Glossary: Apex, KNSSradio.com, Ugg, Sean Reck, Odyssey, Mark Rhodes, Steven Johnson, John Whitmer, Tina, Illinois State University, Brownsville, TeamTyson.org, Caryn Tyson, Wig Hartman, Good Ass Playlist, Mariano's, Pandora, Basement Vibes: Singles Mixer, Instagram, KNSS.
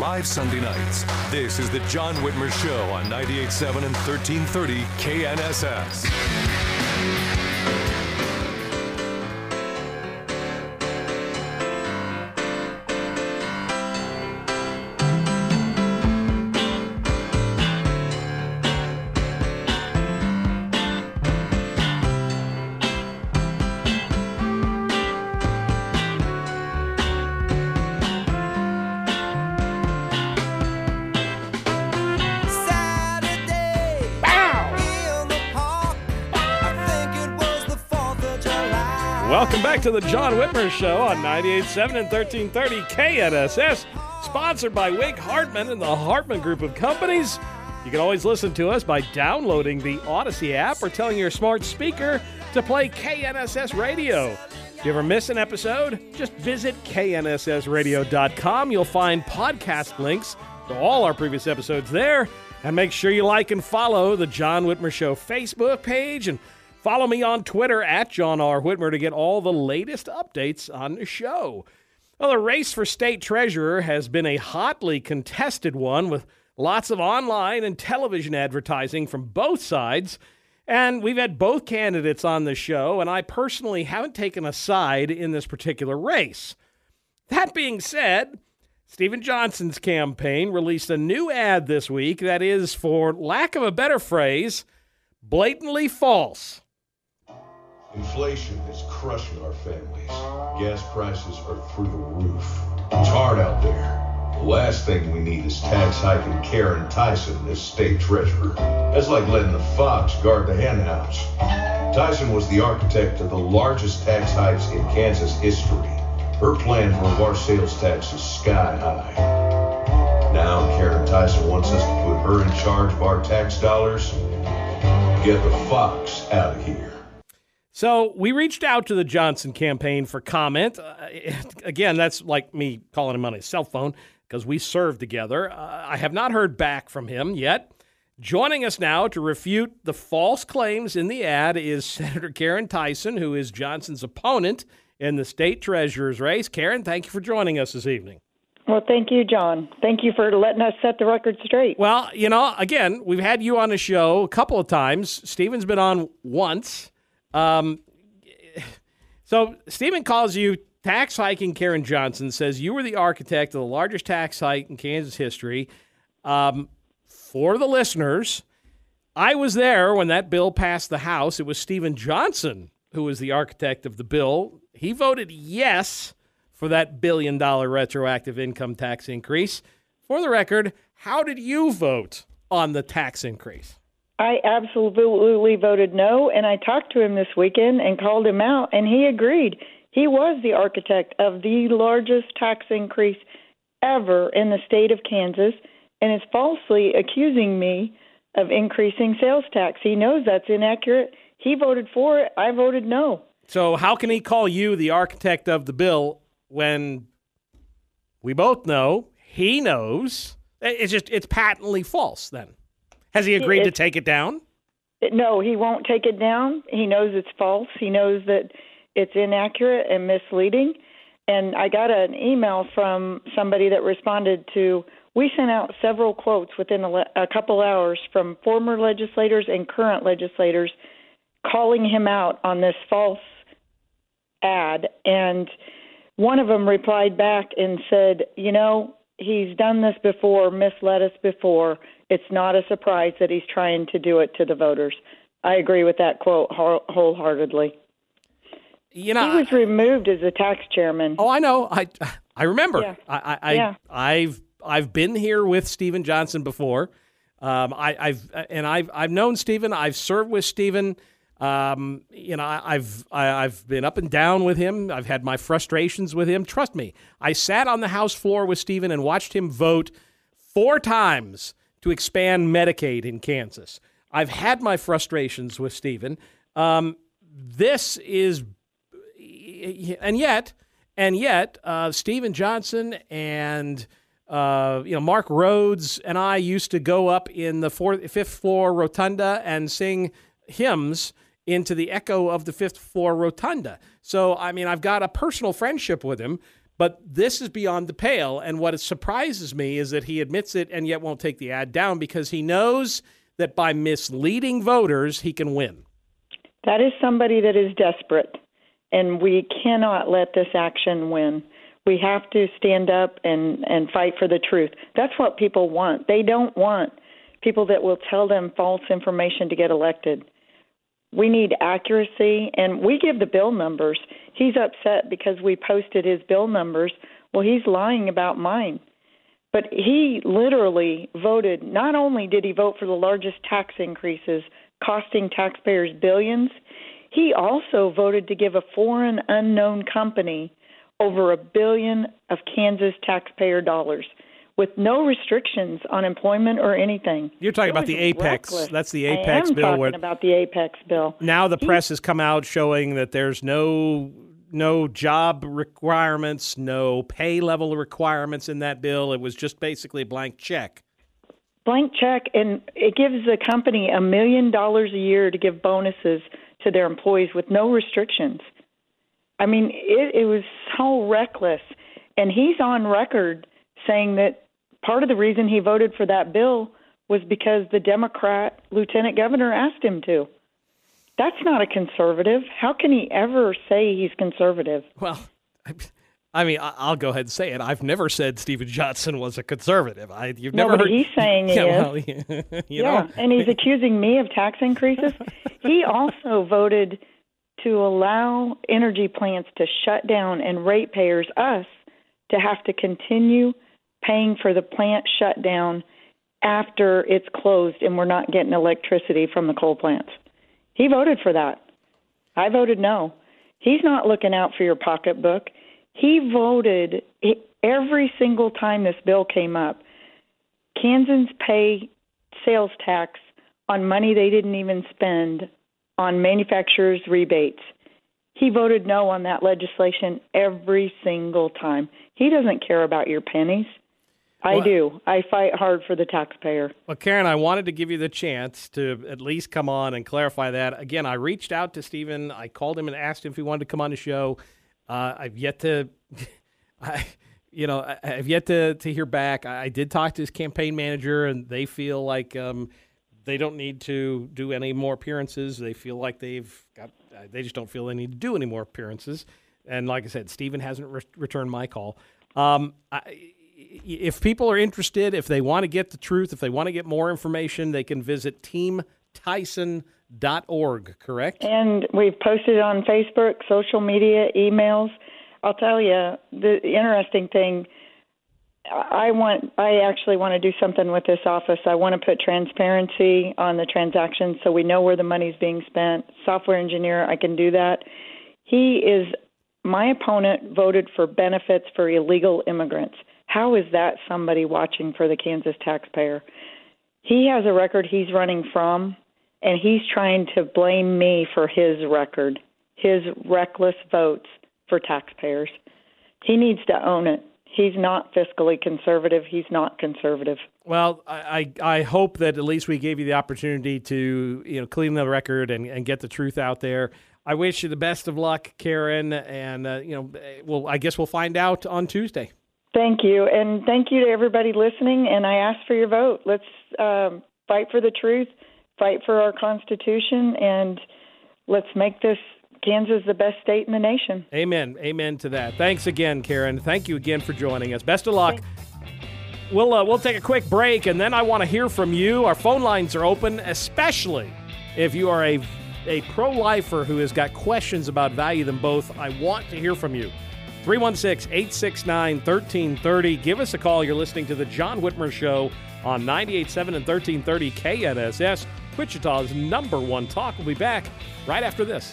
Live Sunday nights, this is the John Whitmer Show on 98.7 and 1330 KNSS. Welcome back to the John Whitmer Show on 98.7 and 1330 KNSS, sponsored by Wig Hartman and the Hartman Group of Companies. You can always listen to us by downloading the Odyssey app or telling your smart speaker to play KNSS Radio. If you ever miss an episode, just visit KNSSradio.com. You'll find podcast links to all our previous episodes there. And make sure you like and follow the John Whitmer Show Facebook page, and follow me on Twitter at John R. Whitmer to get all the latest updates on the show. Well, the race for state treasurer has been a hotly contested one, with lots of online and television advertising from both sides. And we've had both candidates on the show, and I personally haven't taken a side in this particular race. That being said, Steven Johnson's campaign released a new ad this week that is, for lack of a better phrase, blatantly false. Inflation is crushing our families. Gas prices are through the roof. It's hard out there. The last thing we need is tax hiking Caryn Tyson as state treasurer. That's like letting the fox guard the hen house. Tyson was the architect of the largest tax hikes in Kansas history. Her plan drove our sales taxes sky high. Now Caryn Tyson wants us to put her in charge of our tax dollars. Get the fox out of here. So we reached out to the Johnson campaign for comment. Again, that's like me calling him on his cell phone because we served together. I have not heard back from him yet. Joining us now to refute the false claims in the ad is Senator Caryn Tyson, who is Johnson's opponent in the state treasurer's race. Caryn, thank you for joining us this evening. Well, thank you, John. Thank you for letting us set the record straight. Well, again, we've had you on the show a couple of times. Steven's been on once. So Steven calls you tax hiking Caryn Johnson, says you were the architect of the largest tax hike in Kansas history. For the listeners, I was there when that bill passed the House. It was Steven Johnson who was the architect of the bill. He voted yes for that $1 billion retroactive income tax increase. For the record, how did you vote on the tax increase? I absolutely voted no, and I talked to him this weekend and called him out, and he agreed. He was the architect of the largest tax increase ever in the state of Kansas, and is falsely accusing me of increasing sales tax. He knows that's inaccurate. He voted for it. I voted no. So how can he call you the architect of the bill when we both know, he knows? It's patently false then. Has he agreed to take it down? No, he won't take it down. He knows it's false. He knows that it's inaccurate and misleading. And I got an email from somebody that responded to, we sent out several quotes within a couple hours from former legislators and current legislators calling him out on this false ad. And one of them replied back and said, he's done this before, misled us before. It's not a surprise that he's trying to do it to the voters. I agree with that quote wholeheartedly. He was removed as a tax chairman. Oh, I know. I remember. Yeah. I've been here with Steven Johnson before. I've known Steven. I've served with Steven. I've been up and down with him. I've had my frustrations with him. Trust me, I sat on the House floor with Steven and watched him vote 4 times to expand Medicaid in Kansas. I've had my frustrations with Steven. This is, and yet, Steven Johnson and Mark Rhodes and I used to go up in the 5th floor rotunda and sing hymns into the echo of the 5th floor rotunda. So, I mean, I've got a personal friendship with him, but this is beyond the pale. And what surprises me is that he admits it and yet won't take the ad down because he knows that by misleading voters, he can win. That is somebody that is desperate, and we cannot let this action win. We have to stand up and fight for the truth. That's what people want. They don't want people that will tell them false information to get elected. We need accuracy, and we give the bill numbers. He's upset because we posted his bill numbers. Well, he's lying about mine. But he literally voted, not only did he vote for the largest tax increases, costing taxpayers billions, he also voted to give a foreign unknown company over $1 billion of Kansas taxpayer dollars with no restrictions on employment or anything. You're talking about the Apex. Reckless. That's the Apex bill. I am talking about the Apex bill. Now the press has come out showing that there's no job requirements, no pay level requirements in that bill. It was just basically a blank check. Blank check, and it gives the company $1 million a year to give bonuses to their employees with no restrictions. I mean, it was so reckless. And he's on record saying that part of the reason he voted for that bill was because the Democrat lieutenant governor asked him to. That's not a conservative. How can he ever say he's conservative? Well, I mean, I'll go ahead and say it. I've never said Steven Johnson was a conservative. But he's saying he is. Well, you know? And he's accusing me of tax increases. He also voted to allow energy plants to shut down and ratepayers, us, to have to continue paying for the plant shutdown after it's closed and we're not getting electricity from the coal plants. He voted for that. I voted no. He's not looking out for your pocketbook. He voted every single time this bill came up. Kansans pay sales tax on money they didn't even spend on manufacturers' rebates. He voted no on that legislation every single time. He doesn't care about your pennies. I do. I fight hard for the taxpayer. Well, Caryn, I wanted to give you the chance to at least come on and clarify that. Again, I reached out to Steven. I called him and asked him if he wanted to come on the show. I've yet to hear back. I did talk to his campaign manager, and they feel like they don't need to do any more appearances. They feel like they just don't feel they need to do any more appearances. And like I said, Steven hasn't returned my call. If people are interested, if they want to get the truth, if they want to get more information, they can visit TeamTyson.org, correct? And we've posted on Facebook, social media, emails. I'll tell you, the interesting thing, I actually want to do something with this office. I want to put transparency on the transactions so we know where the money's being spent. Software engineer, I can do that. My opponent voted for benefits for illegal immigrants. How is that somebody watching for the Kansas taxpayer? He has a record he's running from, and he's trying to blame me for his record, his reckless votes for taxpayers. He needs to own it. He's not fiscally conservative. He's not conservative. Well, I hope that at least we gave you the opportunity to clean the record and get the truth out there. I wish you the best of luck, Caryn, and I guess we'll find out on Tuesday. Thank you, and thank you to everybody listening, and I ask for your vote. Let's fight for the truth, fight for our Constitution, and let's make this Kansas the best state in the nation. Amen. Amen to that. Thanks again, Caryn. Thank you again for joining us. Best of luck. We'll take a quick break, and then I want to hear from you. Our phone lines are open, especially if you are a pro-lifer who has got questions about value them both. I want to hear from you. 316-869-1330. Give us a call. You're listening to The John Whitmer Show on 98.7 and 1330 KNSS. Wichita's #1 talk. We'll be back right after this.